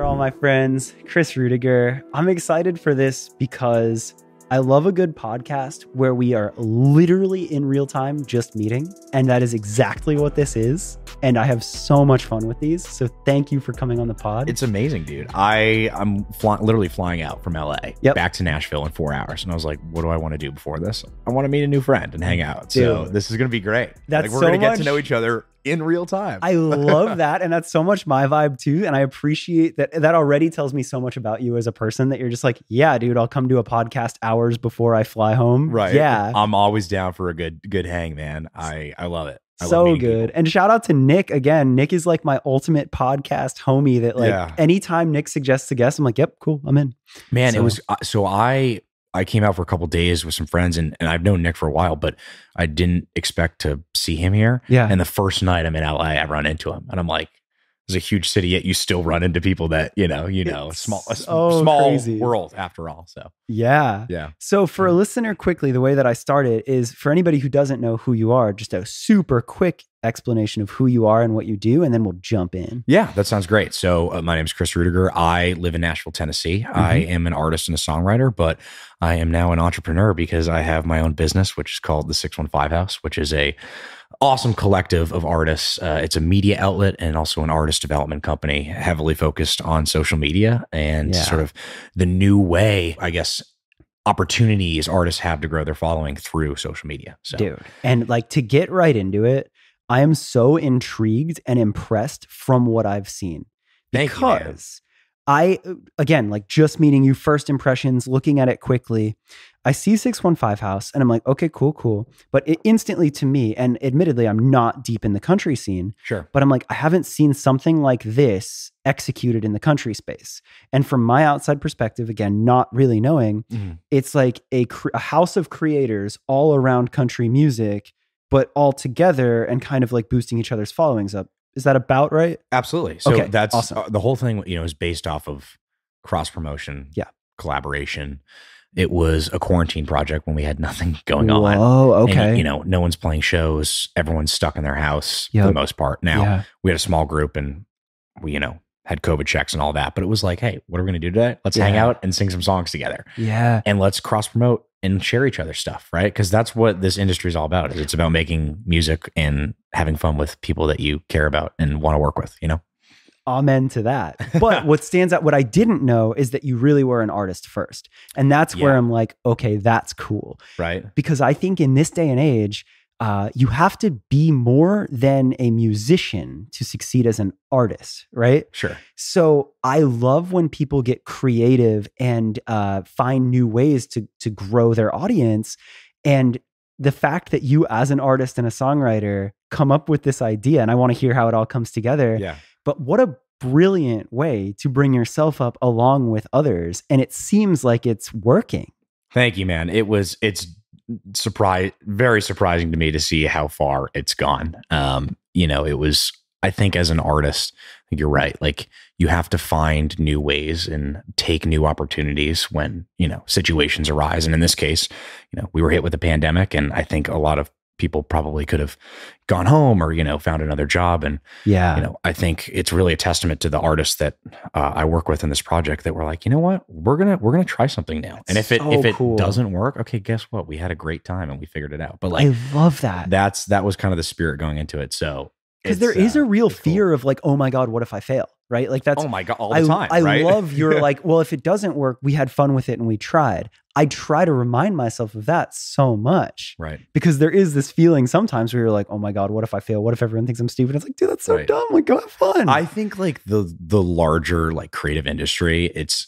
there, all my friends. Chris Ruediger. I'm excited for this because I love a good podcast where we are literally in real time just meeting. And that is exactly what this is. And I have so much fun with these. So thank you for coming on the pod. It's amazing, dude. I'm literally flying out from LA back to Nashville in 4 hours. And I was like, what do I want to do before this? I want to meet a new friend and hang out. So this is going to be great. That's like, we're going to get to know each other in real time. I love that. And that's so much my vibe too. And I appreciate that. That already tells me so much about you as a person that you're just like, yeah, dude, I'll come do a podcast hours before I fly home. Right. Yeah. I'm always down for a good hang, man. I love it. So good. People. And shout out to Nick again. Nick is like my ultimate podcast homie that like anytime Nick suggests a guest, I'm like, yep, cool. I'm in. Man, so. It was, so I came out for a couple of days with some friends and I've known Nick for a while, but I didn't expect to see him here. Yeah. And the first night I'm in LA, I run into him and I'm like, it's a huge city, yet you still run into people that, you know, small world after all. So yeah. So for a listener quickly, the way that I started is for anybody who doesn't know who you are, just a super quick explanation of who you are and what you do, and then we'll jump in. Yeah, that sounds great. So my name is Chris Ruediger. I live in Nashville, Tennessee. Mm-hmm. I am an artist and a songwriter, but I am now an entrepreneur because I have my own business, which is called the 615 House, which is a awesome collective of artists. It's a media outlet and also an artist development company heavily focused on social media and sort of the new way, I guess, opportunities artists have to grow their following through social media. So. Dude, and like to get right into it, I am so intrigued and impressed from what I've seen because again, like just meeting you, first impressions, looking at it quickly, I see 615 House and I'm like, okay, cool. But it instantly to me, and admittedly, I'm not deep in the country scene, sure, but I'm like, I haven't seen something like this executed in the country space. And from my outside perspective, again, not really knowing, it's like a house of creators all around country music, but all together and kind of like boosting each other's followings up. Is that about right? Absolutely. So that's awesome. The whole thing, is based off of cross promotion, collaboration. It was a quarantine project when we had nothing going on. Oh, okay. And, no one's playing shows. Everyone's stuck in their house for the most part. Now we had a small group and we, had COVID checks and all that, but it was like, hey, what are we going to do today? Let's hang out and sing some songs together. Yeah. And let's cross promote and share each other's stuff, right? Because that's what this industry is all about. It's about making music and having fun with people that you care about and want to work with, Amen to that. But what stands out, what I didn't know is that you really were an artist first. And that's where I'm like, okay, that's cool. Right. Because I think in this day and age, you have to be more than a musician to succeed as an artist, right? Sure. So I love when people get creative and find new ways to grow their audience. And the fact that you as an artist and a songwriter come up with this idea, and I want to hear how it all comes together. Yeah. But what a brilliant way to bring yourself up along with others. And it seems like it's working. Thank you, man. It's very surprising to me to see how far it's gone. It was, I think as an artist, you're right. Like you have to find new ways and take new opportunities when, situations arise. And in this case, we were hit with a pandemic and I think a lot of people probably could have gone home or, found another job. And, I think it's really a testament to the artists that I work with in this project that we're like, you know what, we're going to try something now. That's and if it doesn't work, okay, guess what? We had a great time and we figured it out. But like, I love that. That was kind of the spirit going into it. So because there is a real fear of like, oh my God, what if I fail? Right? Like that's, oh my God, all the time. I love your like, well, if it doesn't work, we had fun with it and we tried. I try to remind myself of that so much. Right. Because there is this feeling sometimes where you're like, oh my God, what if I fail? What if everyone thinks I'm stupid? It's like, dude, that's so dumb. Like, go have fun. I think like the larger like creative industry, it's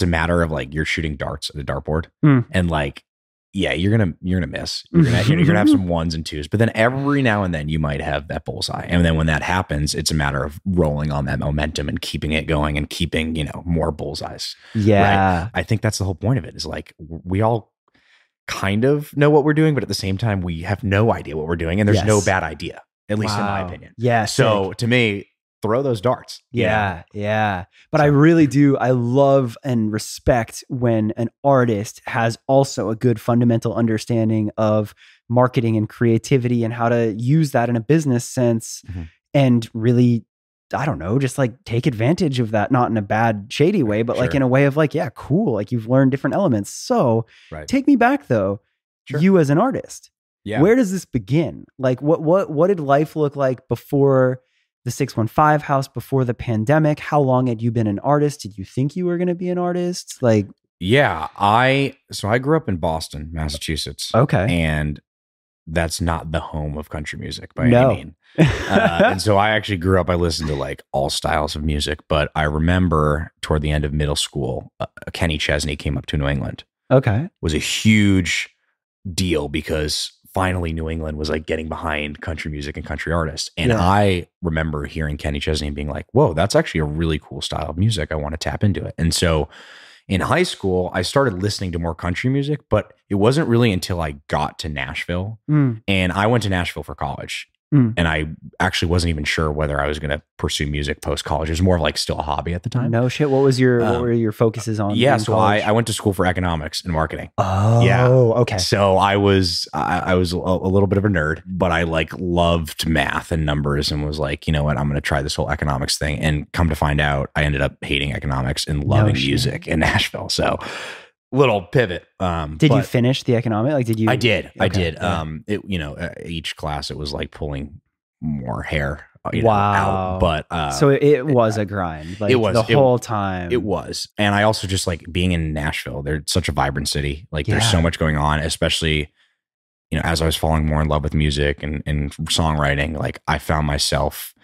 a matter of like, you're shooting darts at a dartboard and like, yeah, you're going to miss. You're going to have some ones and twos, but then every now and then you might have that bullseye. And then when that happens, it's a matter of rolling on that momentum and keeping it going and keeping, more bullseyes. Yeah. Right? I think that's the whole point of it is like, we all kind of know what we're doing, but at the same time, we have no idea what we're doing and there's no bad idea, at least in my opinion. Yeah. So to me, throw those darts. Yeah. Yeah. But I really do. I love and respect when an artist has also a good fundamental understanding of marketing and creativity and how to use that in a business sense and really I don't know, just like take advantage of that, not in a bad shady way, but like in a way of like, yeah, cool. Like you've learned different elements. So take me back though, you as an artist. Yeah. Where does this begin? Like what did life look like before the 615 house, before the pandemic? How long had you been an artist? Did you think you were going to be an artist? Like, yeah, I grew up in Boston, Massachusetts. Okay. And that's not the home of country music by any means. And so I actually grew up, I listened to like all styles of music, but I remember toward the end of middle school, Kenny Chesney came up to New England. Okay. It was a huge deal because finally New England was like getting behind country music and country artists. And I remember hearing Kenny Chesney and being like, whoa, that's actually a really cool style of music. I want to tap into it. And so in high school, I started listening to more country music, but it wasn't really until I got to Nashville. And I went to Nashville for college. And I actually wasn't even sure whether I was going to pursue music post-college. It was more of like still a hobby at the time. No shit. What was your, what were your focuses on? Yeah. So I went to school for economics and marketing. Oh, yeah. Okay. So I was a little bit of a nerd, but I like loved math and numbers and was like, you know what, I'm going to try this whole economics thing. And come to find out, I ended up hating economics and loving music in Nashville. So little pivot. Did you finish the economic? Like, did you? I did. Okay. I did. Yeah. It, you know, each class it was like pulling more hair out. But so it was a grind. Like, it was the whole time. It was, and I also just like being in Nashville. They're such a vibrant city. Like, there's so much going on, especially, you know, as I was falling more in love with music and songwriting. Like, I found myself,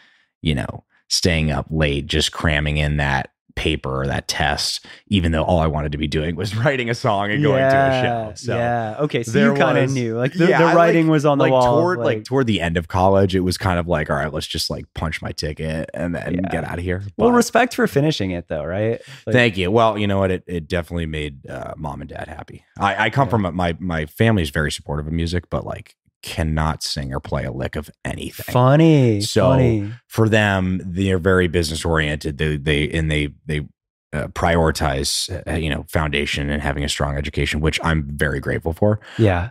you know, staying up late, just cramming in that paper or that test, even though all I wanted to be doing was writing a song and going to a show. So okay, so you kind of knew like the writing was on the wall. Toward the end of college, it was kind of like, all right, let's just like punch my ticket and then get out of here. But, well, respect for finishing it though, right? Like, thank you. Well, you know what? It definitely made mom and dad happy. I come from my family is very supportive of music, but like cannot sing or play a lick of anything. Funny. For them, they're very business oriented. They prioritize you know, foundation and having a strong education, which I'm very grateful for. Yeah.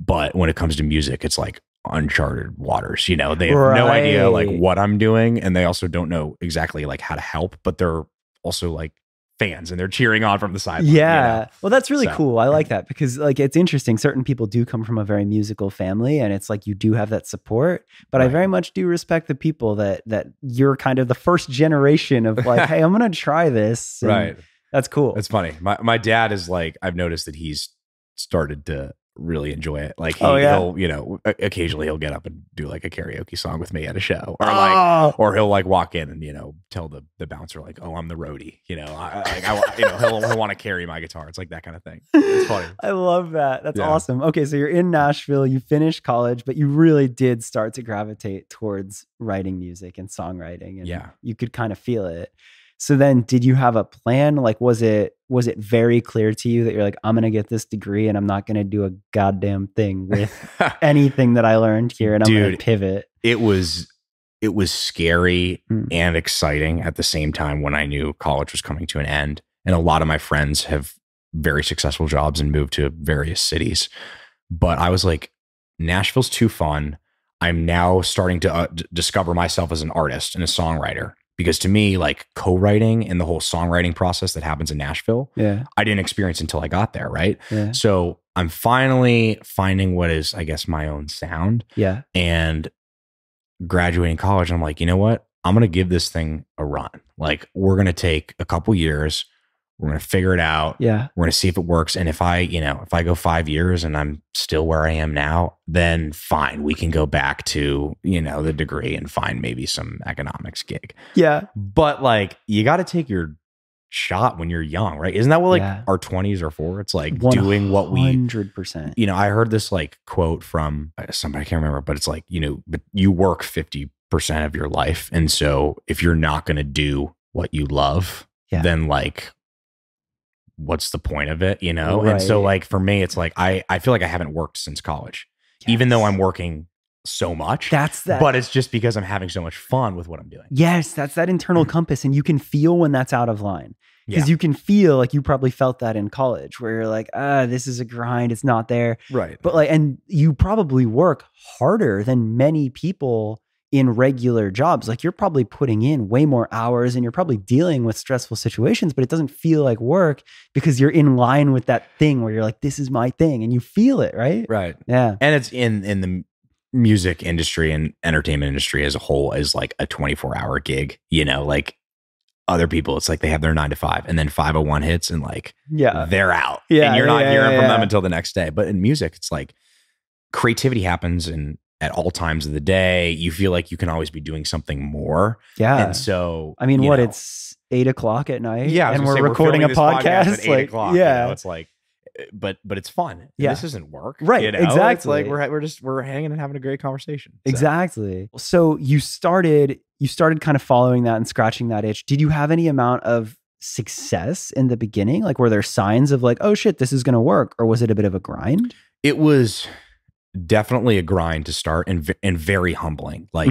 But when it comes to music, it's like uncharted waters. You know, they have no idea like what I'm doing, and they also don't know exactly like how to help. But they're also like fans and they're cheering on from the sideline. Yeah. You know? Well, that's really cool. I like that because like, it's interesting. Certain people do come from a very musical family and it's like, you do have that support, but I very much do respect the people that you're kind of the first generation of like, hey, I'm going to try this. Right. That's cool. It's funny. My dad is like, I've noticed that he's started to really enjoy it. Like he'll, you know, occasionally he'll get up and do like a karaoke song with me at a show, or like, or he'll like walk in and, you know, tell the bouncer like, oh, I'm the roadie, you know, you know, he'll want to carry my guitar. It's like that kind of thing. It's funny. I love that. That's awesome. Okay. So you're in Nashville, you finished college, but you really did start to gravitate towards writing music and songwriting, and you could kind of feel it. So then did you have a plan? Like, was it very clear to you that you're like, I'm going to get this degree and I'm not going to do a goddamn thing with anything that I learned here, and I'm going to pivot? It was scary and exciting at the same time when I knew college was coming to an end. And a lot of my friends have very successful jobs and moved to various cities. But I was like, Nashville's too fun. I'm now starting to discover myself as an artist and a songwriter. Because to me, like co-writing and the whole songwriting process that happens in Nashville, I didn't experience until I got there, right? Yeah. So I'm finally finding what is, I guess, my own sound. Yeah. And graduating college, I'm like, you know what? I'm going to give this thing a run. Like, we're going to take a couple years. We're going to figure it out. Yeah. We're going to see if it works. And if I go 5 years and I'm still where I am now, then fine, we can go back to, you know, the degree and find maybe some economics gig. Yeah. But like, you got to take your shot when you're young, right? Isn't that what like our 20s are for? It's like 100%. Doing what we 100%. You know, I heard this like quote from somebody, I can't remember, but it's like, you know, but you work 50% of your life. And so if you're not going to do what you love, then like, what's the point of it, you know? Right. And so like, for me, it's like, I feel like I haven't worked since college, even though I'm working so much, but it's just because I'm having so much fun with what I'm doing. Yes. That's that internal compass. And you can feel when that's out of line, because you can feel like you probably felt that in college where you're like, this is a grind. It's not there. Right. But like, and you probably work harder than many people in regular jobs. Like, you're probably putting in way more hours and you're probably dealing with stressful situations, but it doesn't feel like work because you're in line with that thing where you're like, this is my thing, and you feel it, right? Right. Yeah. And it's in the music industry and entertainment industry as a whole is like a 24-hour gig, you know, like other people, it's like they have their 9 to 5 and then 5:01 hits and like, yeah, they're out. Yeah. And you're not hearing from them until the next day. But in music, it's like creativity happens and at all times of the day, you feel like you can always be doing something more. Yeah. And so, I mean, what, know, it's 8 o'clock at night, yeah, and we're recording a podcast at 8 o'clock. Yeah. You know, it's like, but it's fun. Yeah. This isn't work. Right. You know? Exactly. It's like, we're hanging and having a great conversation. So. Exactly. So you started kind of following that and scratching that itch. Did you have any amount of success in the beginning? Like, were there signs of like, oh shit, this is going to work? Or was it a bit of a grind? It was definitely a grind to start and very humbling. Like,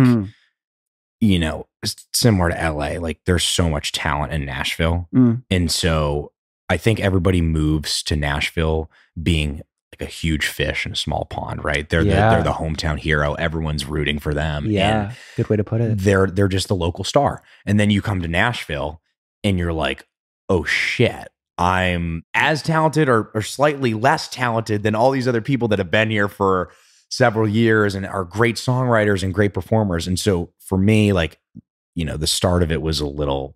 you know, similar to LA, like there's so much talent in Nashville. And so I think everybody moves to Nashville being like a huge fish in a small pond, right? They're the hometown hero. Everyone's rooting for them. Yeah, and good way to put it. They're just the local star. And then you come to Nashville and you're like, oh shit, I'm as talented or slightly less talented than all these other people that have been here for several years and are great songwriters and great performers. And so for me, like, you know, the start of it was a little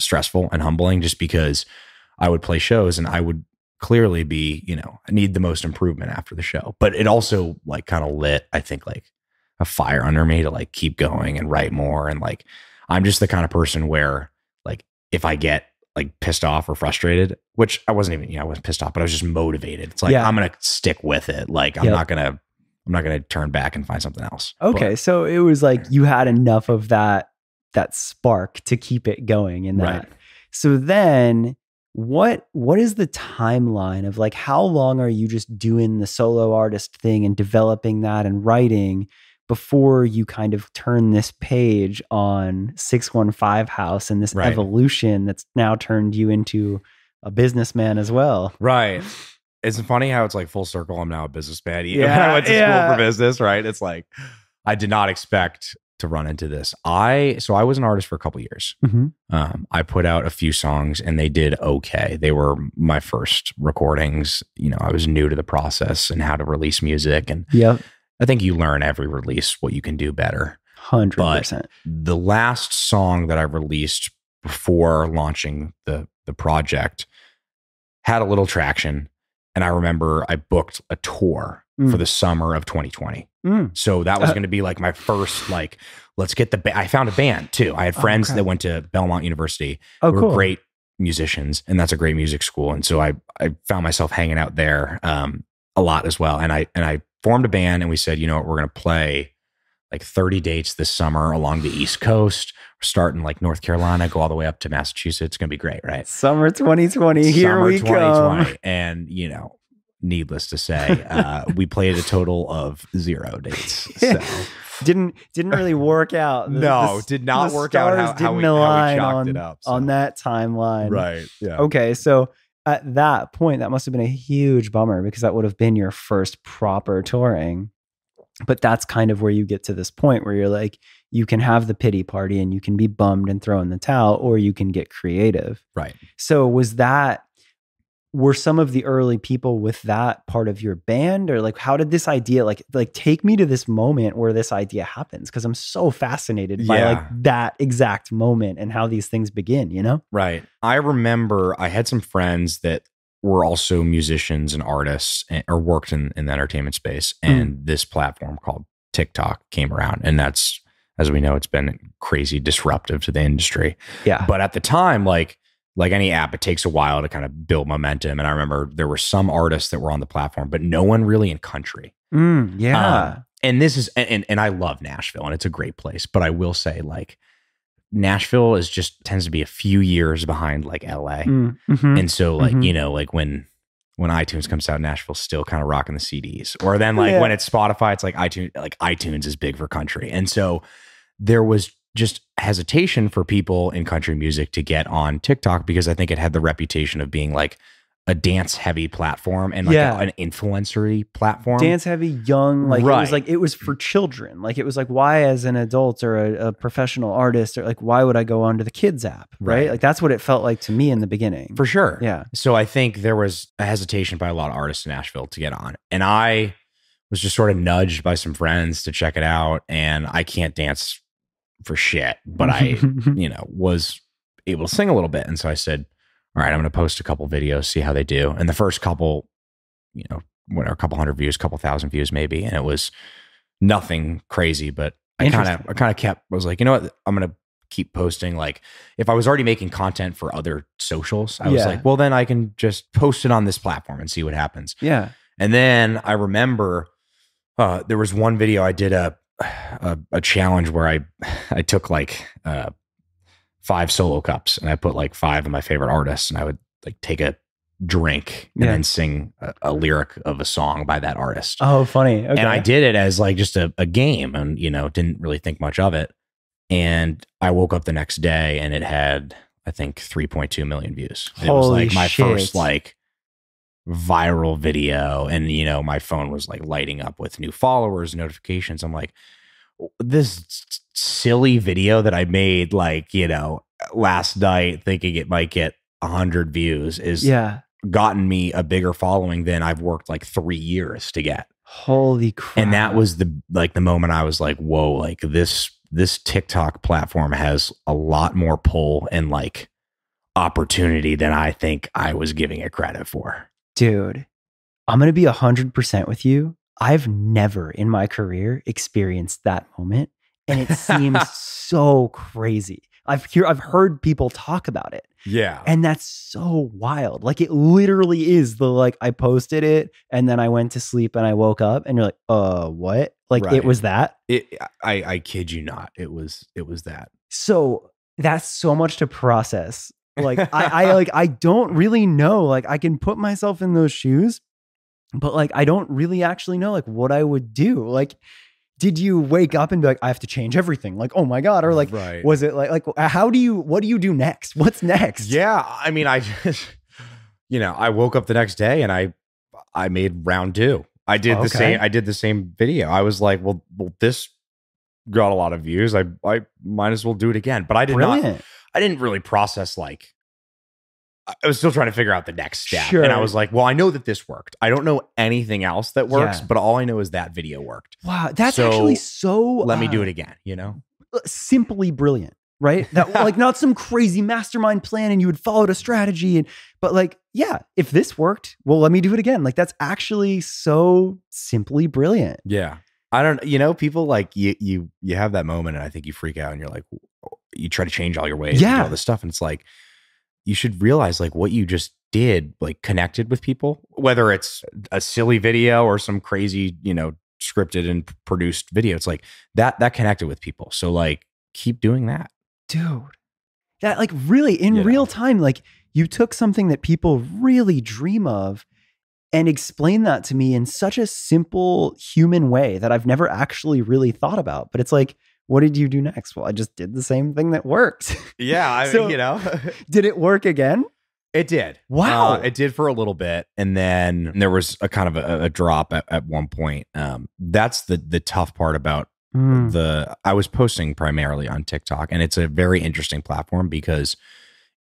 stressful and humbling just because I would play shows and I would clearly be, you know, I need the most improvement after the show. But it also like kind of lit, I think, like a fire under me to like keep going and write more. And like, I'm just the kind of person where like, if I get like pissed off or frustrated, which I wasn't even, you know, I wasn't pissed off, but I was just motivated. It's like, yeah, I'm going to stick with it. Like, I'm not going to turn back and find something else. Okay. But, so it was like, you had enough of that spark to keep it going in that. Right. So then what is the timeline of like, how long are you just doing the solo artist thing and developing that and writing before you kind of turn this page on 615 House and this evolution that's now turned you into a businessman as well? Right. It's funny how it's like full circle. I'm now a businessman. Yeah. I went to school for business, right? It's like, I did not expect to run into this. So I was an artist for a couple years. I put out a few songs and they did okay. They were my first recordings. You know, I was new to the process and how to release music. And yeah, I think you learn every release what you can do better. 100%. The last song that I released before launching the project had a little traction. And I remember I booked a tour for the summer of 2020. So that was going to be like my first, like, let's get I found a band too. I had friends that went to Belmont University who were great musicians, and that's a great music school. And so I found myself hanging out there a lot as well. And I formed a band and we said, you know what, we're going to play like 30 dates this summer along the East Coast. We're starting like North Carolina, go all the way up to Massachusetts. It's going to be great, right? Summer 2020, here we go. And, you know, needless to say, we played a total of 0 dates. So didn't really work out. Did not work out how we chalked it up. So. On that timeline. Right. Yeah. Okay. So at that point, that must have been a huge bummer because that would have been your first proper touring. But that's kind of where you get to this point where you're like, you can have the pity party and you can be bummed and throw in the towel, or you can get creative. Right. So were some of the early people with that part of your band, or like, how did this idea, like take me to this moment where this idea happens? 'Cause I'm so fascinated by like that exact moment and how these things begin, you know? Right. I remember I had some friends that were also musicians and artists or worked in the entertainment space. And this platform called TikTok came around, and that's, as we know, it's been crazy disruptive to the industry. Yeah. But at the time, like any app, it takes a while to kind of build momentum. And I remember there were some artists that were on the platform, but no one really in country. And this is, and I love Nashville and it's a great place, but I will say, like, Nashville is just tends to be a few years behind like LA. And so like, you know, like when iTunes comes out, Nashville's still kind of rocking the CDs, or then like when it's Spotify, it's like iTunes is big for country. And so there was just hesitation for people in country music to get on TikTok because I think it had the reputation of being like a dance heavy platform and like an influencery platform. Dance heavy, young, like it was like it was for children. Like it was like, why as an adult or a professional artist or like why would I go onto the kids app? Right. Like that's what it felt like to me in the beginning. For sure. Yeah. So I think there was a hesitation by a lot of artists in Nashville to get on. And I was just sort of nudged by some friends to check it out. And I can't dance for shit, but I, you know, was able to sing a little bit. And so I said, all right, I'm going to post a couple videos, see how they do. And the first couple, you know, whatever, a couple hundred views, couple thousand views maybe. And it was nothing crazy, but I kind of kept, I was like, you know what? I'm going to keep posting. Like if I was already making content for other socials, I was like, well, then I can just post it on this platform and see what happens. Yeah. And then I remember there was one video I did a challenge where I took like, 5 solo cups and I put like 5 of my favorite artists and I would like take a drink and then sing a lyric of a song by that artist. Oh, funny. Okay. And I did it as like just a game and, you know, didn't really think much of it. And I woke up the next day and it had, I think 3.2 million views. Holy it was like my shit. First like viral video. And, you know, my phone was like lighting up with new followers, notifications. I'm like, this silly video that I made, like, you know, last night thinking it might get 100 views is gotten me a bigger following than I've worked like 3 years to get. Holy crap. And that was the, like the moment I was like, whoa, like this TikTok platform has a lot more pull and like opportunity than I think I was giving it credit for. Dude, I'm going to be 100% with you. I've never in my career experienced that moment. And it seems so crazy. I've heard people talk about it. Yeah. And that's so wild. Like it literally is the, like I posted it and then I went to sleep and I woke up and you're like, what? Like it was that. I kid you not. It was that. So that's so much to process. Like I don't really know. Like I can put myself in those shoes, but like, I don't really actually know like what I would do. Like, did you wake up and be like, I have to change everything? Like, oh my God. Or like, was it like, what do you do next? What's next? Yeah. I mean, I just, you know, I woke up the next day and I made round two. I did the same. I did the same video. I was like, well, this got a lot of views. I might as well do it again, but I did not, I didn't really process like, I was still trying to figure out the next step. Sure. And I was like, well, I know that this worked. I don't know anything else that works, but all I know is that video worked. Wow. That's so, actually so... let me do it again, you know? Simply brilliant, right? That, like not some crazy mastermind plan and you would follow the strategy. And, but like, yeah, if this worked, well, let me do it again. Like that's actually so simply brilliant. Yeah. I don't, you know, people like you have that moment and I think you freak out and you're like, you try to change all your ways and do all this stuff. And it's like, you should realize like what you just did, like connected with people, whether it's a silly video or some crazy, you know, scripted and produced video. It's like that connected with people. So like, keep doing that. Dude, that like really in real time, like you took something that people really dream of and explained that to me in such a simple human way that I've never actually really thought about. But it's like, what did you do next? Well, I just did the same thing that worked. Yeah. I mean, so, you know, did it work again? It did. Wow. It did for a little bit. And then there was a kind of a drop at one point. That's the tough part about I was posting primarily on TikTok, and it's a very interesting platform because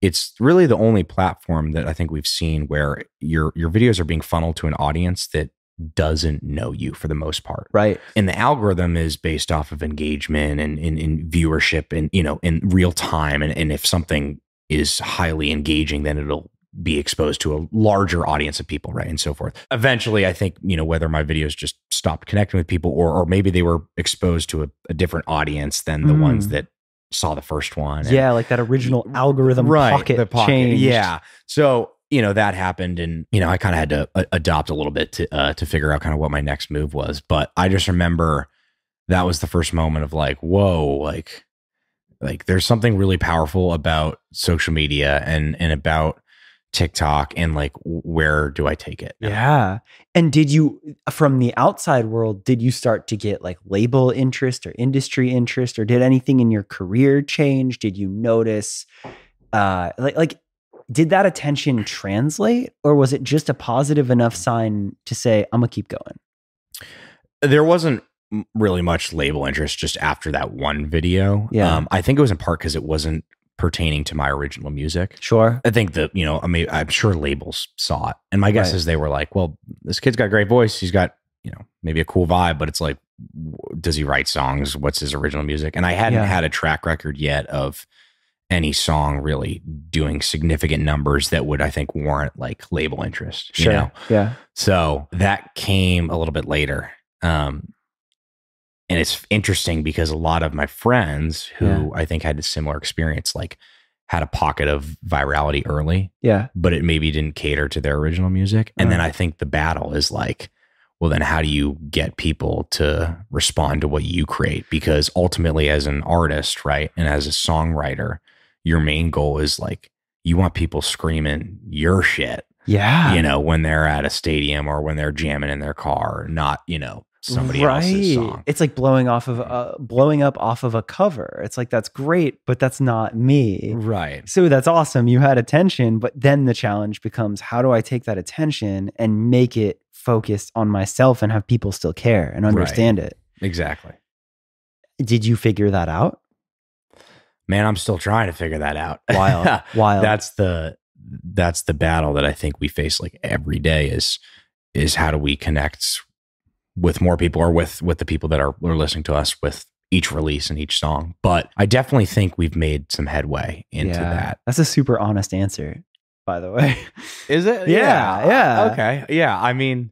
it's really the only platform that I think we've seen where your videos are being funneled to an audience that doesn't know you for the most part. Right. And the algorithm is based off of engagement and in viewership and, you know, in real time. And if something is highly engaging, then it'll be exposed to a larger audience of people. Right. And so forth. Eventually, I think, you know, whether my videos just stopped connecting with people or maybe they were exposed to a different audience than the ones that saw the first one. And, yeah. Like that original algorithm pocket changed. Yeah. So, you know, that happened and, you know, I kind of had to adopt a little bit to figure out kind of what my next move was. But I just remember that was the first moment of like, whoa, like there's something really powerful about social media and about TikTok and like, where do I take it now? Yeah. And did you, from the outside world, did you start to get like label interest or industry interest, or did anything in your career change? Did you notice, like Did that attention translate, or was it just a positive enough sign to say, I'm going to keep going? There wasn't really much label interest just after that one video. Yeah. I think it was in part because it wasn't pertaining to my original music. Sure. I think that, you know, I mean, I'm sure labels saw it. And my guess is they were like, well, this kid's got a great voice. He's got, you know, maybe a cool vibe, but it's like, does he write songs? What's his original music? And I hadn't had a track record yet of any song really doing significant numbers that would, I think, warrant like label interest. Sure. You know? Yeah. So that came a little bit later. And it's interesting because a lot of my friends who I think had a similar experience, like had a pocket of virality early, but it maybe didn't cater to their original music. And then I think the battle is like, well, then how do you get people to respond to what you create? Because ultimately as an artist, right, and as a songwriter, your main goal is like, you want people screaming your shit, you know, when they're at a stadium or when they're jamming in their car, not, you know, somebody else's song. It's like blowing up off of a cover. It's like, that's great, but that's not me. Right. So that's awesome. You had attention, but then the challenge becomes, how do I take that attention and make it focused on myself and have people still care and understand it? Exactly. Did you figure that out? Man, I'm still trying to figure that out. Wild. That's the battle that I think we face like every day is how do we connect with more people, or with the people that are listening to us with each release and each song. But I definitely think we've made some headway into that. That's a super honest answer, by the way. Is it? Yeah. Okay. Yeah. I mean,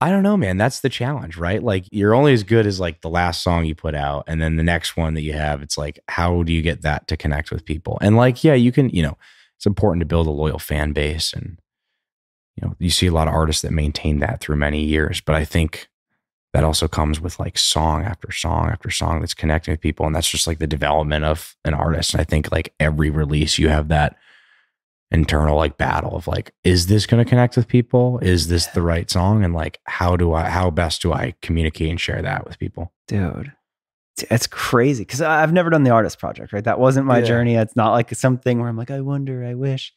I don't know, man. That's the challenge, right? Like, you're only as good as like the last song you put out. And then the next one that you have, it's like, how do you get that to connect with people? And like, yeah, you can, you know, it's important to build a loyal fan base. And, you know, you see a lot of artists that maintain that through many years. But I think that also comes with like song after song after song that's connecting with people. And that's just like the development of an artist. And I think like every release you have that internal like battle of like, is this going to connect with people? Is this the right song? And like, how best do I communicate and share that with people? Dude, it's crazy. Cause I've never done the artist project, right? That wasn't my journey. It's not like something where I'm like, I wonder, I wish,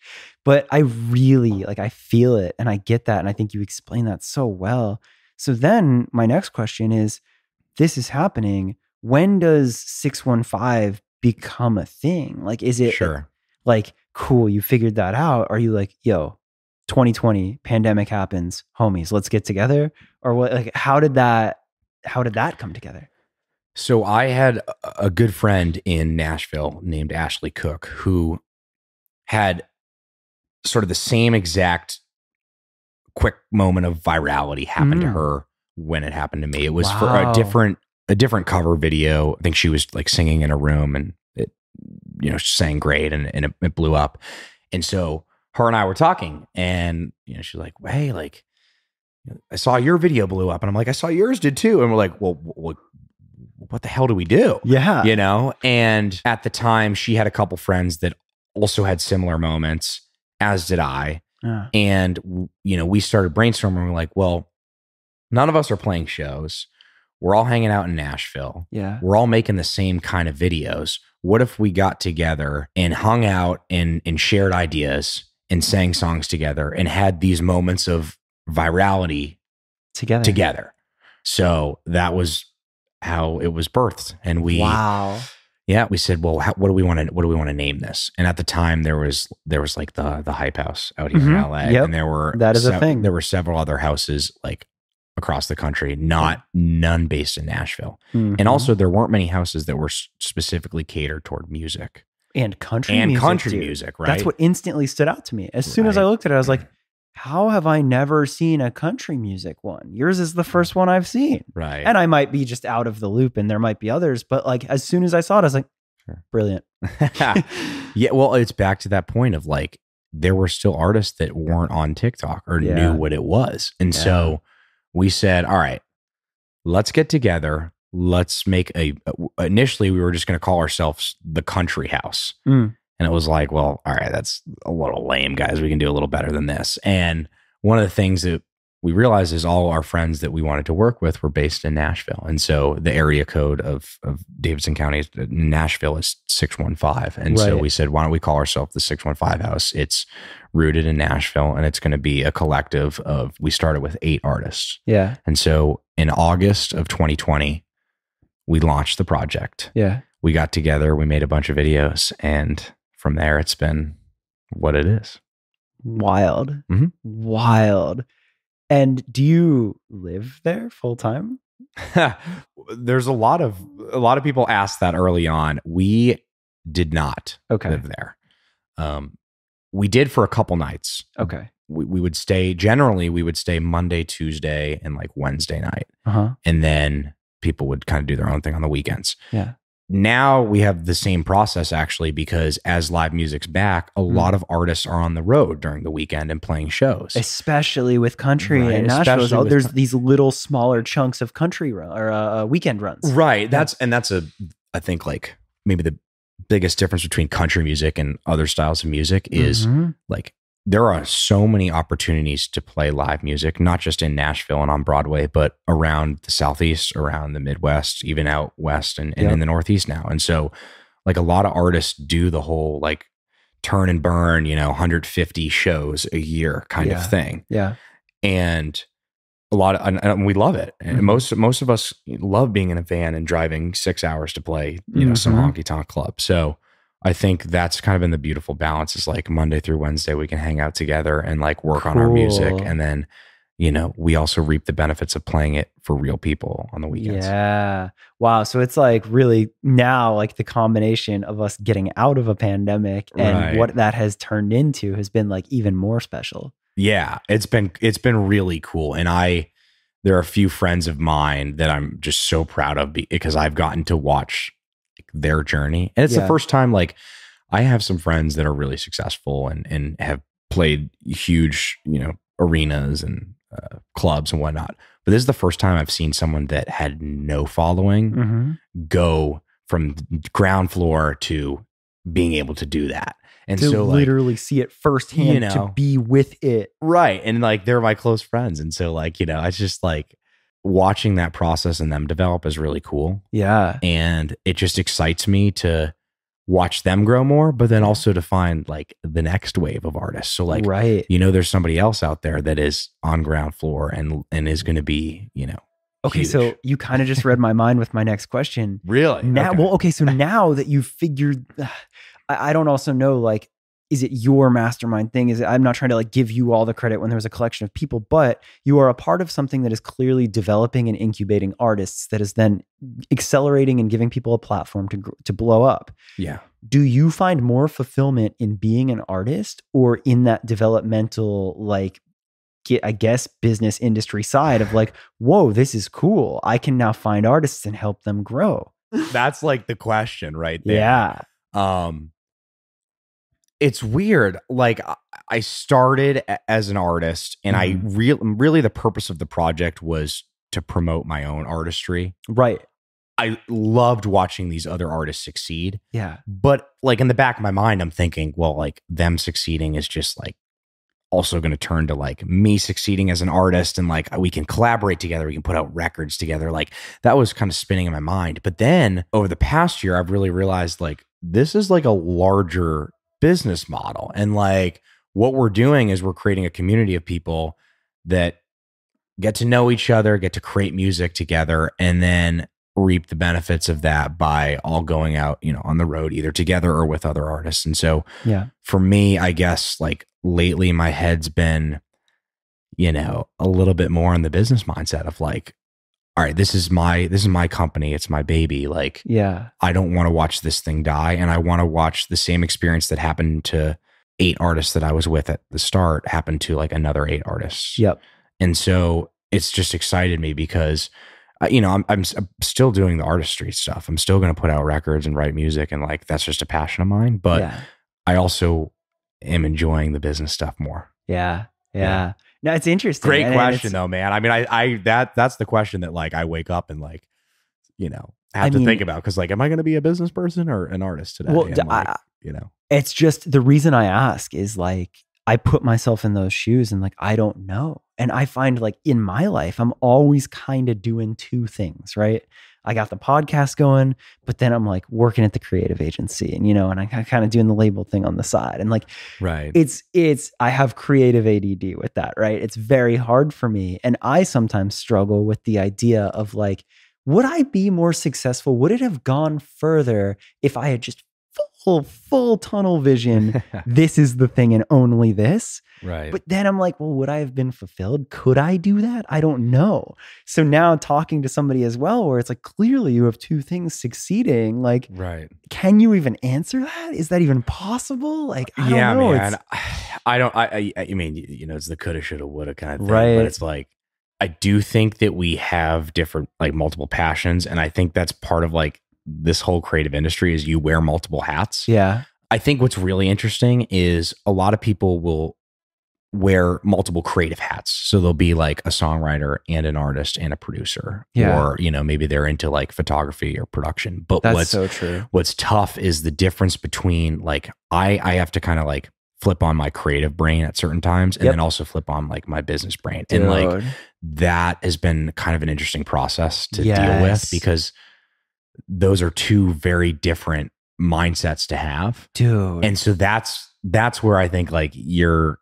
but I really like, I feel it and I get that. And I think you explain that so well. So then my next question is, this is happening. When does 615 become a thing? Like, is it like, cool, you figured that out? Are you like, yo, 2020 pandemic happens, homies, let's get together? Or what? Like, how did that come together? So I had a good friend in Nashville named Ashley Cook, who had sort of the same exact quick moment of virality happened to her when it happened to me. It was for a different cover video. I think she was like singing in a room, and it, you know, she sang great and it blew up. And so her and I were talking, and, you know, she's like, hey, like, I saw your video blew up. And I'm like, I saw yours did too. And we're like, well, what the hell do we do? Yeah. You know? And at the time she had a couple friends that also had similar moments, as did I. And, you know, we started brainstorming. We're like, well, none of us are playing shows. We're all hanging out in Nashville. Yeah. We're all making the same kind of videos. What if we got together and hung out and shared ideas and sang songs together and had these moments of virality together? So that was how it was birthed. And we... Wow. Yeah, we said, well, what do we want to name this? And at the time, there was like the Hype House out here in LA, and that is a thing. There were several other houses like across the country, none based in Nashville, and also there weren't many houses that were specifically catered toward music and country music. Right, that's what instantly stood out to me as soon as I looked at it. I was like, how have I never seen a country music one? Yours is the first one I've seen. Right. And I might be just out of the loop, and there might be others, but like, as soon as I saw it, I was like, brilliant. Yeah. Well, it's back to that point of like, there were still artists that weren't on TikTok or knew what it was. And so we said, all right, let's get together. Let's make initially we were just going to call ourselves the Country House. And it was like, well, all right, that's a little lame, guys. We can do a little better than this. And one of the things that we realized is all our friends that we wanted to work with were based in Nashville. And so the area code of Davidson County, Nashville, is 615. And so we said, why don't we call ourselves the 615 House? It's rooted in Nashville, and it's going to be a collective of, we started with 8 artists. Yeah. And so in August of 2020, we launched the project. Yeah. We got together, we made a bunch of videos, and from there it's been what it is. Wild. Mm-hmm. Wild. And do you live there full time? There's a lot of people asked that early on. We did not live there. We did for a couple nights. Okay. We would stay, generally we would stay Monday, Tuesday, and like Wednesday night. Uh-huh. And then people would kind of do their own thing on the weekends. Yeah. Now we have the same process actually, because as live music's back, a lot of artists are on the road during the weekend and playing shows. Especially with country and Nashville. There's these little smaller chunks of country weekend runs. Right. That's I think like maybe the biggest difference between country music and other styles of music is like there are so many opportunities to play live music, not just in Nashville and on Broadway, but around the Southeast, around the Midwest, even out West and in the Northeast now. And so like a lot of artists do the whole like turn and burn, 150 shows a year kind of thing. Yeah. And a lot of, and we love it. And most of us love being in a van and driving 6 hours to play, some honky tonk club. So I think that's kind of been the beautiful balance, is like Monday through Wednesday, we can hang out together and like work on our music. And then, we also reap the benefits of playing it for real people on the weekends. Yeah. Wow. So it's like really now like the combination of us getting out of a pandemic and what that has turned into has been like even more special. Yeah. It's been really cool. And there are a few friends of mine that I'm just so proud of because I've gotten to watch their journey. And it's the first time, like I have some friends that are really successful and have played huge, arenas and clubs and whatnot. But this is the first time I've seen someone that had no following go from ground floor to being able to do that. And to so literally like, see it firsthand, to be with it. Right. And like, they're my close friends. And so like, it's just like, watching that process and them develop is really cool. Yeah. And it just excites me to watch them grow more, but then also to find like the next wave of artists. So like, there's somebody else out there that is on ground floor and is going to be, Okay. Huge. So you kind of just read my mind with my next question. Really? Now, okay. Well, okay. So now that you've figured, I don't also know, like, is it your mastermind thing? I'm not trying to like give you all the credit when there was a collection of people, but you are a part of something that is clearly developing and incubating artists that is then accelerating and giving people a platform to blow up. Yeah. Do you find more fulfillment in being an artist or in that developmental, like, business industry side of like, whoa, this is cool. I can now find artists and help them grow. That's like the question right there. Yeah. It's weird. Like I started as an artist and really the purpose of the project was to promote my own artistry. Right. I loved watching these other artists succeed. Yeah. But like in the back of my mind, I'm thinking, well, like them succeeding is just like also going to turn to like me succeeding as an artist. And like, we can collaborate together. We can put out records together. Like that was kind of spinning in my mind. But then over the past year, I've really realized like, this is like a larger business model. And like what we're doing is we're creating a community of people that get to know each other, get to create music together, and then reap the benefits of that by all going out, on the road, either together or with other artists. And so for me, I guess like lately my head's been, a little bit more on the business mindset of like, all right, this is my company. It's my baby. Like, I don't want to watch this thing die. And I want to watch the same experience that happened to 8 artists that I was with at the start happen to like another 8 artists. Yep. And so it's just excited me because, I'm still doing the artistry stuff. I'm still going to put out records and write music. And like, that's just a passion of mine. But I also am enjoying the business stuff more. Yeah. No, it's interesting. Great question though, man. I mean, that's the question that like I wake up and like, have to think about. Cause like, am I going to be a business person or an artist today? Well, it's just the reason I ask is like, I put myself in those shoes and like, I don't know. And I find like in my life, I'm always kind of doing two things, right? I got the podcast going, but then I'm like working at the creative agency and, you know, and I'm kind of doing the label thing on the side. And like, right. I have creative ADD with that, right? It's very hard for me. And I sometimes struggle with the idea of like, would I be more successful? Would it have gone further if I had just full tunnel vision? This is the thing and only this. Right. But then I'm like, well, would I have been fulfilled? Could I do that? I don't know. So now talking to somebody as well, where it's like, clearly you have two things succeeding. Like, right. Can you even answer that? Is that even possible? Like, I don't know. Man. I mean, you know, it's the coulda, shoulda, woulda kind of thing. Right. But it's like, I do think that we have different, like multiple passions. And I think that's part of like this whole creative industry is you wear multiple hats. Yeah. I think what's really interesting is a lot of people will wear multiple creative hats. So they'll be like a songwriter and an artist and a producer. Yeah. Or, you know, maybe they're into like photography or production. But that's so true. What's tough is the difference between like, I have to kind of like flip on my creative brain at certain times and then also flip on like my business brain. Dude. And like, that has been kind of an interesting process to deal with, because those are two very different mindsets to have. Dude. And so that's where I think like your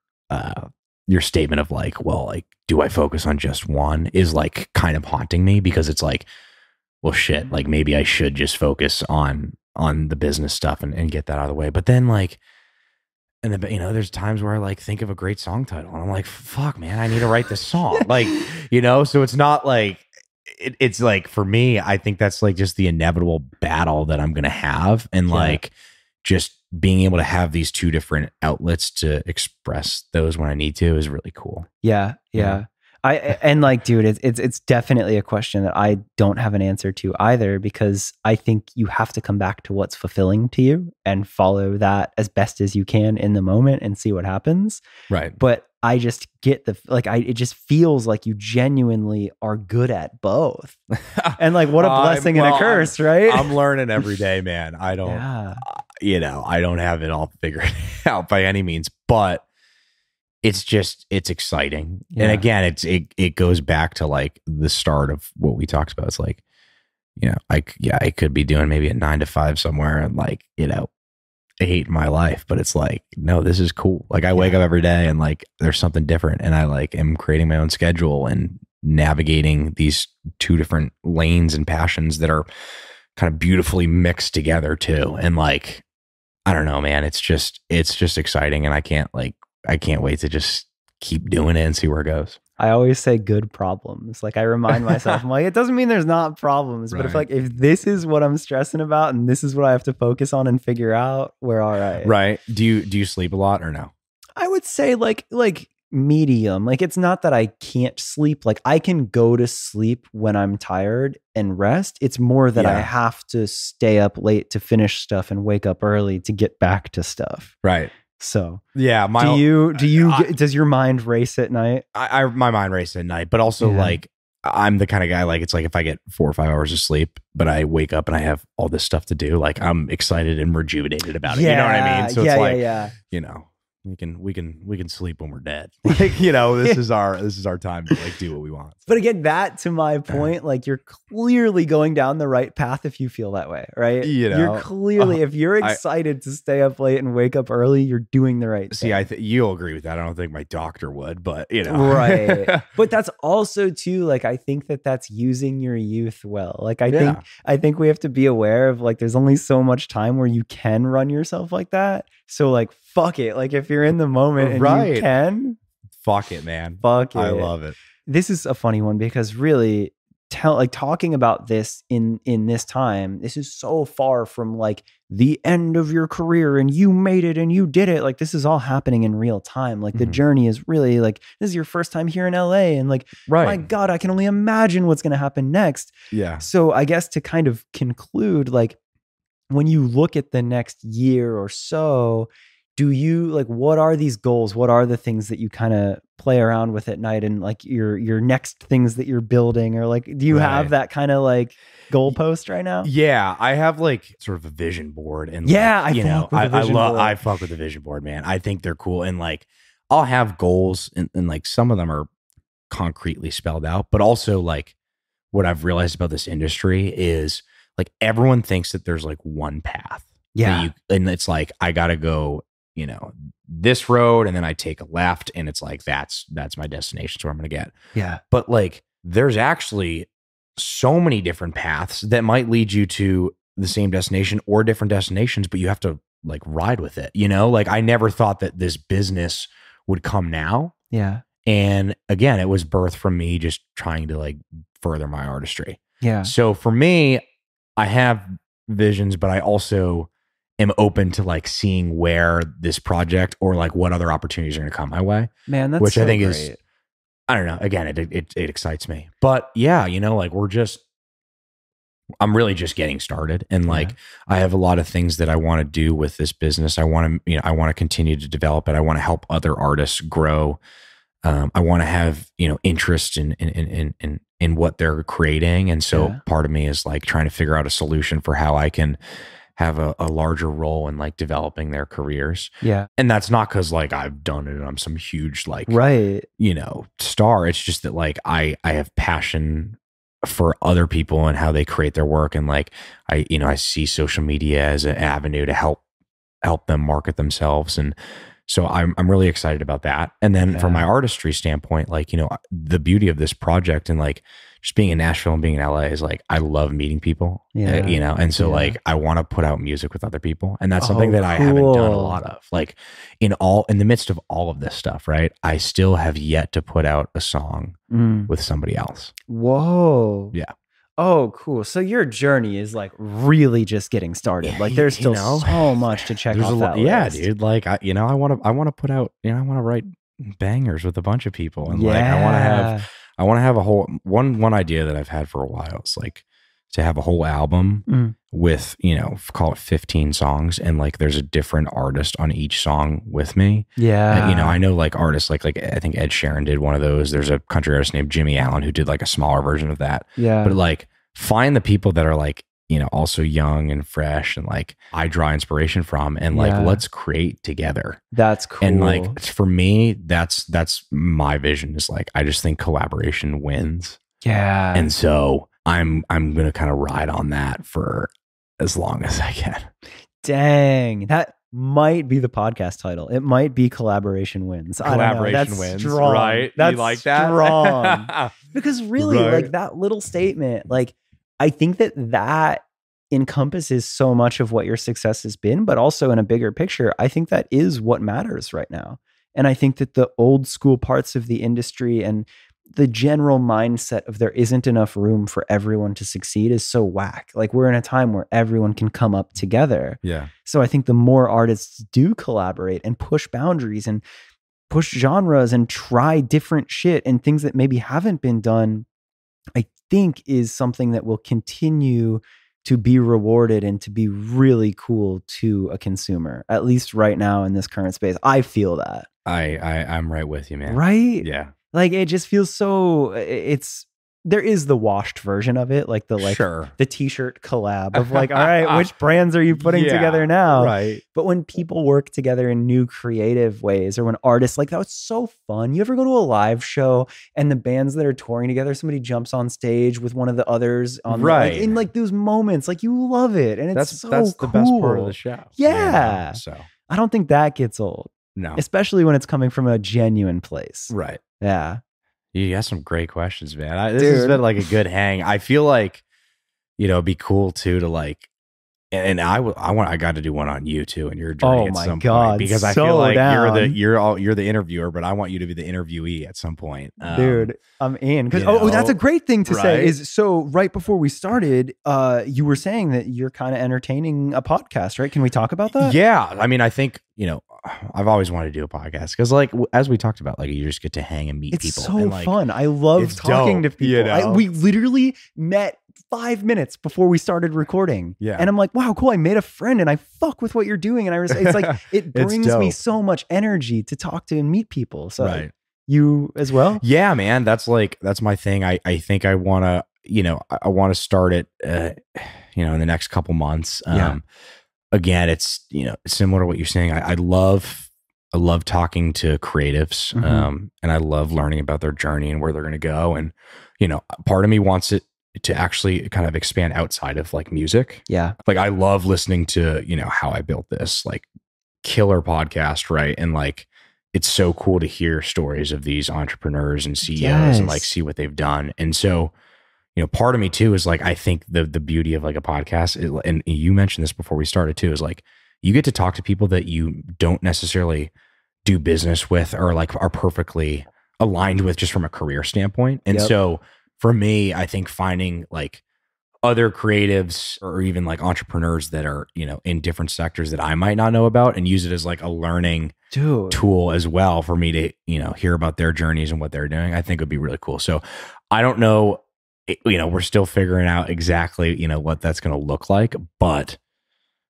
statement of like, well, like, do I focus on just one is like kind of haunting me, because it's like, well, shit, like maybe I should just focus on the business stuff and get that out of the way. But then like, and then, you know, there's times where I like think of a great song title and I'm like, fuck man, I need to write this song. Like, you know, so it's not like, it's like, for me, I think that's like just the inevitable battle that I'm going to have. And like just being able to have these two different outlets to express those when I need to is really cool. Yeah. Yeah. And like, dude, it's definitely a question that I don't have an answer to either, because I think you have to come back to what's fulfilling to you and follow that as best as you can in the moment and see what happens. Right. But I just get the, like, it just feels like you genuinely are good at both. And like, what a blessing and a curse, right? I'm learning every day, man. I don't, you know, I don't have it all figured out by any means, but it's just, it's exciting. Yeah. And again, it goes back to like the start of what we talked about. It's like, you know, I could be doing maybe a 9-to-5 somewhere and like, you know, I hate my life, but it's like, no, this is cool. Like I wake up every day and like, there's something different, and I like am creating my own schedule and navigating these two different lanes and passions that are kind of beautifully mixed together too. And like, I don't know, man, it's just exciting. And I can't wait to just keep doing it and see where it goes. I always say good problems. Like I remind myself, I'm like, it doesn't mean there's not problems, but if like, if this is what I'm stressing about and this is what I have to focus on and figure out, we're all right. Right. Do you sleep a lot or no? I would say like medium. Like it's not that I can't sleep. Like I can go to sleep when I'm tired and rest. It's more that I have to stay up late to finish stuff and wake up early to get back to stuff. Right. So yeah, does your mind race at night? My mind races at night, but also like I'm the kind of guy, like it's like if I get 4 or 5 hours of sleep, but I wake up and I have all this stuff to do, like I'm excited and rejuvenated about it. You know what I mean? So it's like, you know, we can sleep when we're dead. Like, you know, this is our time to like do what we want. But again, that to my point, like you're clearly going down the right path if you feel that way, right? You know, you're clearly, if you're excited to stay up late and wake up early, you're doing the right thing. See, you'll agree with that. I don't think my doctor would, but you know. Right. But that's also too, like, I think that's using your youth well. Like I think we have to be aware of like, there's only so much time where you can run yourself like that. So like, fuck it. Like if you're in the moment and you can, fuck it, man. Fuck it. I love it. This is a funny one because really talking about this in this time, this is so far from like the end of your career and you made it and you did it. Like this is all happening in real time. Like the journey is really like, this is your first time here in LA and like, my God, I can only imagine what's going to happen next. Yeah. So I guess to kind of conclude, like when you look at the next year or so, do you like, what are these goals? What are the things that you kind of play around with at night and like your next things that you're building, or like, do you have that kind of like goalpost right now? Yeah. I have like sort of a vision board and I fuck with the vision board, man. I think they're cool. And like, I'll have goals, and like some of them are concretely spelled out, but also like what I've realized about this industry is like everyone thinks that there's like one path. Yeah. And it's like, I got to go, you know, this road, and then I take a left, and it's like, that's my destination. So I'm going to get. Yeah. But like, there's actually so many different paths that might lead you to the same destination or different destinations, but you have to like ride with it. You know, like I never thought that this business would come now. Yeah. And again, it was birthed from me just trying to like further my artistry. Yeah. So for me, I have visions, but I also am open to like seeing where this project or like what other opportunities are going to come my way. Man, that's which so I think great. Is, I don't know. Again, it excites me, but yeah, you know, like I'm really just getting started, and like I have a lot of things that I want to do with this business. I want to continue to develop it. I want to help other artists grow. I want to have, you know, interest in what they're creating. And so part of me is like trying to figure out a solution for how I can have a larger role in like developing their careers. Yeah. And that's not because like I've done it and I'm some huge like, you know, star. It's just that like I have passion for other people and how they create their work. And like, you know, I see social media as an avenue to help them market themselves. And so I'm really excited about that. And then from my artistry standpoint, like, you know, the beauty of this project and like just being in Nashville and being in LA is like, I love meeting people, you know? And so like, I want to put out music with other people. And that's something that I haven't done a lot of, like in the midst of all of this stuff, right? I still have yet to put out a song with somebody else. Whoa. Yeah. Oh, cool. So your journey is like really just getting started. Like there's still so much to check out. Yeah, dude. Like, you know, I want to put out, you know, I want to write bangers with a bunch of people. And like, I want to have a whole one idea that I've had for a while is like to have a whole album with, you know, call it 15 songs. And like, there's a different artist on each song with me. Yeah. You know, I know like artists, like I think Ed Sheeran did one of those. There's a country artist named Jimmy Allen who did like a smaller version of that. Yeah. But like find the people that are like, you know, also young and fresh and like I draw inspiration from and like, let's create together. That's cool. And like, for me, that's my vision is like, I just think collaboration wins. Yeah. And so I'm going to kind of ride on that for as long as I can. Dang. That might be the podcast title. It might be Collaboration Wins. Collaboration Wins. Strong. Right. That's you like that? Strong. Because really like that little statement, like I think that encompasses so much of what your success has been, but also in a bigger picture, I think that is what matters right now. And I think that the old school parts of the industry and the general mindset of there isn't enough room for everyone to succeed is so whack. Like we're in a time where everyone can come up together. Yeah. So I think the more artists do collaborate and push boundaries and push genres and try different shit and things that maybe haven't been done, I think is something that will continue to be rewarded and to be really cool to a consumer, at least right now in this current space. I feel that. I'm right with you, man. Right? Yeah. Like it just feels so there is the washed version of it. Like the t-shirt collab of like, all right, which brands are you putting together now? Right. But when people work together in new creative ways or when artists like that was so fun. You ever go to a live show and the bands that are touring together, somebody jumps on stage with one of the others on in like those moments, like you love it. And it's that's cool. The best part of the show. Yeah. You know, so I don't think that gets old. No. Especially when it's coming from a genuine place. Right. Yeah. You got some great questions, man. This has been like a good hang. I feel like, you know, it'd be cool too to like, and I got to do one on you too and your journey at some point because I feel like you're the interviewer, but I want you to be the interviewee at some point. Dude, I'm in. Because that's a great thing to say is so right before we started, you were saying that you're kind of entertaining a podcast, right? Can we talk about that? Yeah. I mean, I think, you know, I've always wanted to do a podcast because like, as we talked about, like you just get to hang and meet people. It's so fun. I love talking to people. You know? We literally met 5 minutes before we started recording. Yeah. And I'm like, wow, cool. I made a friend and I fuck with what you're doing. And it's like, it brings me so much energy to talk to and meet people. So you as well. Yeah, man. That's my thing. I think I want to, you know, I want to start it, you know, in the next couple months. Again, it's, you know, similar to what you're saying. I love I love talking to creatives, mm-hmm. And I love learning about their journey and where they're going to go. And, you know, part of me wants it to actually kind of expand outside of like music. Yeah. Like I love listening to, you know, How I Built This, like killer podcast. Right. And like, it's so cool to hear stories of these entrepreneurs and CEOs yes. and like see what they've done. And so, you know, part of me too is like, I think the beauty of like a podcast, and you mentioned this before we started too, is like, you get to talk to people that you don't necessarily do business with or like are perfectly aligned with just from a career standpoint. And yep. so for me, I think finding like other creatives or even like entrepreneurs that are, you know, in different sectors that I might not know about, and use it as like a learning tool as well for me to, you know, hear about their journeys and what they're doing, I think would be really cool. So I don't know, you know, we're still figuring out exactly, you know, what that's going to look like, but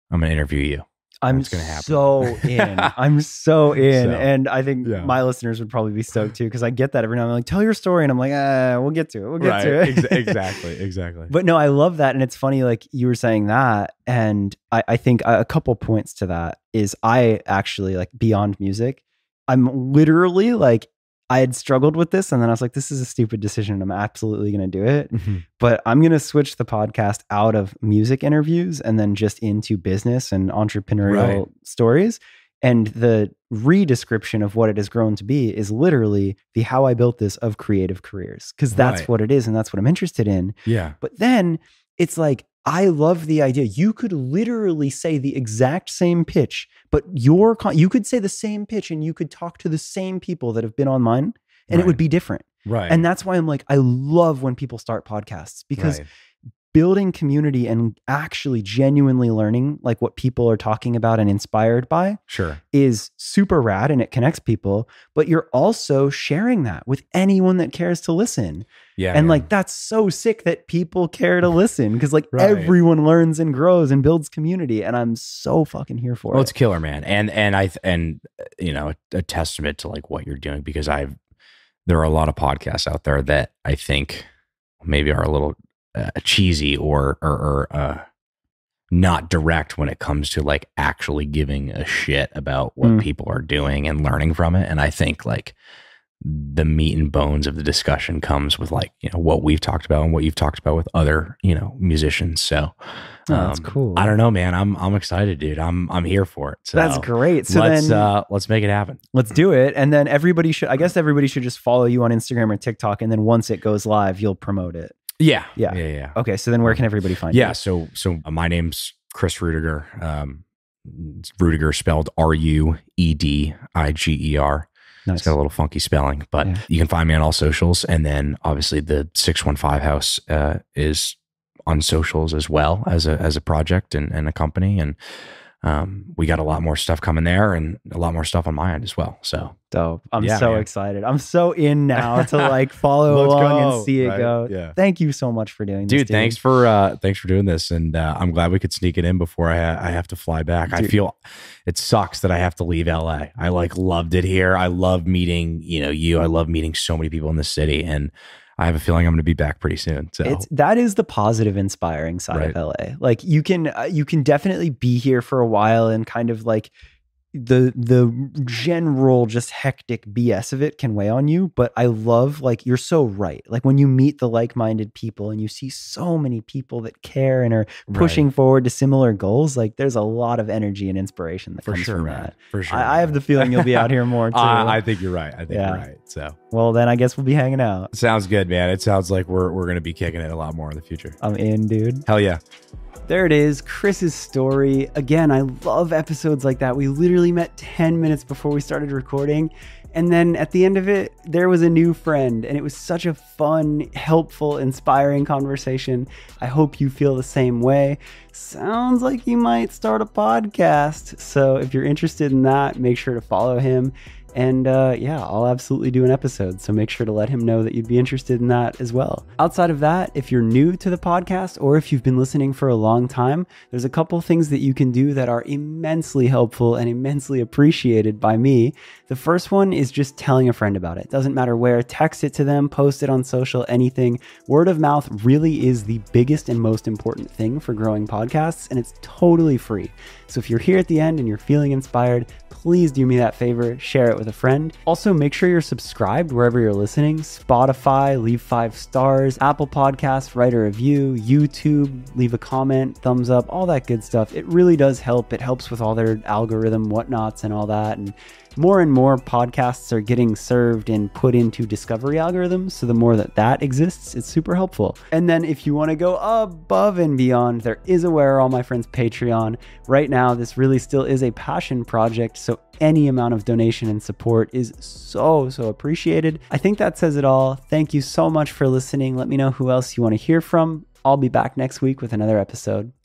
I'm going to interview you. I'm so in. I'm so in. So, and I think yeah. my listeners would probably be stoked too, because I get that every now and then. I'm like, tell your story. And I'm like, we'll get to it. We'll get right. to it. Exactly. But no, I love that. And it's funny, like you were saying that. And I think a couple points to that is I actually, like beyond music, I'm literally like, I had struggled with this. And then I was like, this is a stupid decision. I'm absolutely going to do it. Mm-hmm. But I'm going to switch the podcast out of music interviews and then just into business and entrepreneurial right. stories. And the redescription of what it has grown to be is literally the How I Built This of creative careers. Because that's right. what it is. And that's what I'm interested in. Yeah. But then it's like, I love the idea. You could literally say the exact same pitch, but you could say the same pitch and you could talk to the same people that have been on mine and right. it would be different. Right. And that's why I'm like, I love when people start podcasts, because right. building community and actually genuinely learning like what people are talking about and inspired by sure. is super rad, and it connects people, but you're also sharing that with anyone that cares to listen. Yeah, and man. Like, that's so sick that people care to listen, because like right. everyone learns and grows and builds community. And I'm so fucking here for it. Well, it's killer, man. And you know, a testament to like what you're doing, because there are a lot of podcasts out there that I think maybe are a little cheesy or not direct when it comes to like actually giving a shit about what people are doing and learning from it. And I think like, the meat and bones of the discussion comes with like, you know, what we've talked about and what you've talked about with other, you know, musicians. So that's cool. I don't know, man. I'm excited, dude. I'm here for it. So that's great. So let's make it happen. Let's do it. And then everybody should just follow you on Instagram or TikTok. And then once it goes live, you'll promote it. Yeah. Yeah. Yeah. yeah. Okay. So then where can everybody find you? Yeah. So my name's Chris Ruediger. Ruediger spelled Ruediger. Nice. It's got a little funky spelling, but yeah. you can find me on all socials. And then obviously the 615 House is on socials as well as a project and a company. And we got a lot more stuff coming there and a lot more stuff on my end as well. So dope. I'm so excited. I'm so in now to like follow along and see it go. Yeah. Thank you so much for doing this. Dude, thanks for doing this. And I'm glad we could sneak it in before I have to fly back. Dude. I feel it sucks that I have to leave LA. I like loved it here. I love meeting, you know, I love meeting so many people in the city, and I have a feeling I'm going to be back pretty soon. So that is the positive, inspiring side right. of LA. Like you can definitely be here for a while, and kind of like the general just hectic BS of it can weigh on you. But I love, like, you're so right. Like when you meet the like-minded people and you see so many people that care and are pushing right. forward to similar goals, like there's a lot of energy and inspiration that comes from that. For sure. I have the feeling you'll be out here more too. I think you're right. I think you're right. So, well, then I guess we'll be hanging out. Sounds good, man. It sounds like we're going to be kicking it a lot more in the future. I'm in, dude. Hell yeah. There it is, Chris's story. Again, I love episodes like that. We literally met 10 minutes before we started recording. And then at the end of it, there was a new friend, and it was such a fun, helpful, inspiring conversation. I hope you feel the same way. Sounds like you might start a podcast. So if you're interested in that, make sure to follow him. And yeah, I'll absolutely do an episode. So make sure to let him know that you'd be interested in that as well. Outside of that, if you're new to the podcast or if you've been listening for a long time, there's a couple things that you can do that are immensely helpful and immensely appreciated by me. The first one is just telling a friend about it. Doesn't matter where, text it to them, post it on social, anything. Word of mouth really is the biggest and most important thing for growing podcasts, and it's totally free. So if you're here at the end and you're feeling inspired, please do me that favor, share it with a friend. Also, make sure you're subscribed wherever you're listening. Spotify, leave 5 stars. Apple Podcasts, write a review. YouTube, leave a comment, thumbs up, all that good stuff. It really does help. It helps with all their algorithm whatnots and all that. And more podcasts are getting served and put into discovery algorithms. So the more that that exists, it's super helpful. And then if you want to go above and beyond, there is a Where Are All My Friends Patreon. Right now, this really still is a passion project. So any amount of donation and support is so appreciated. I think that says it all. Thank you so much for listening. Let me know who else you want to hear from. I'll be back next week with another episode.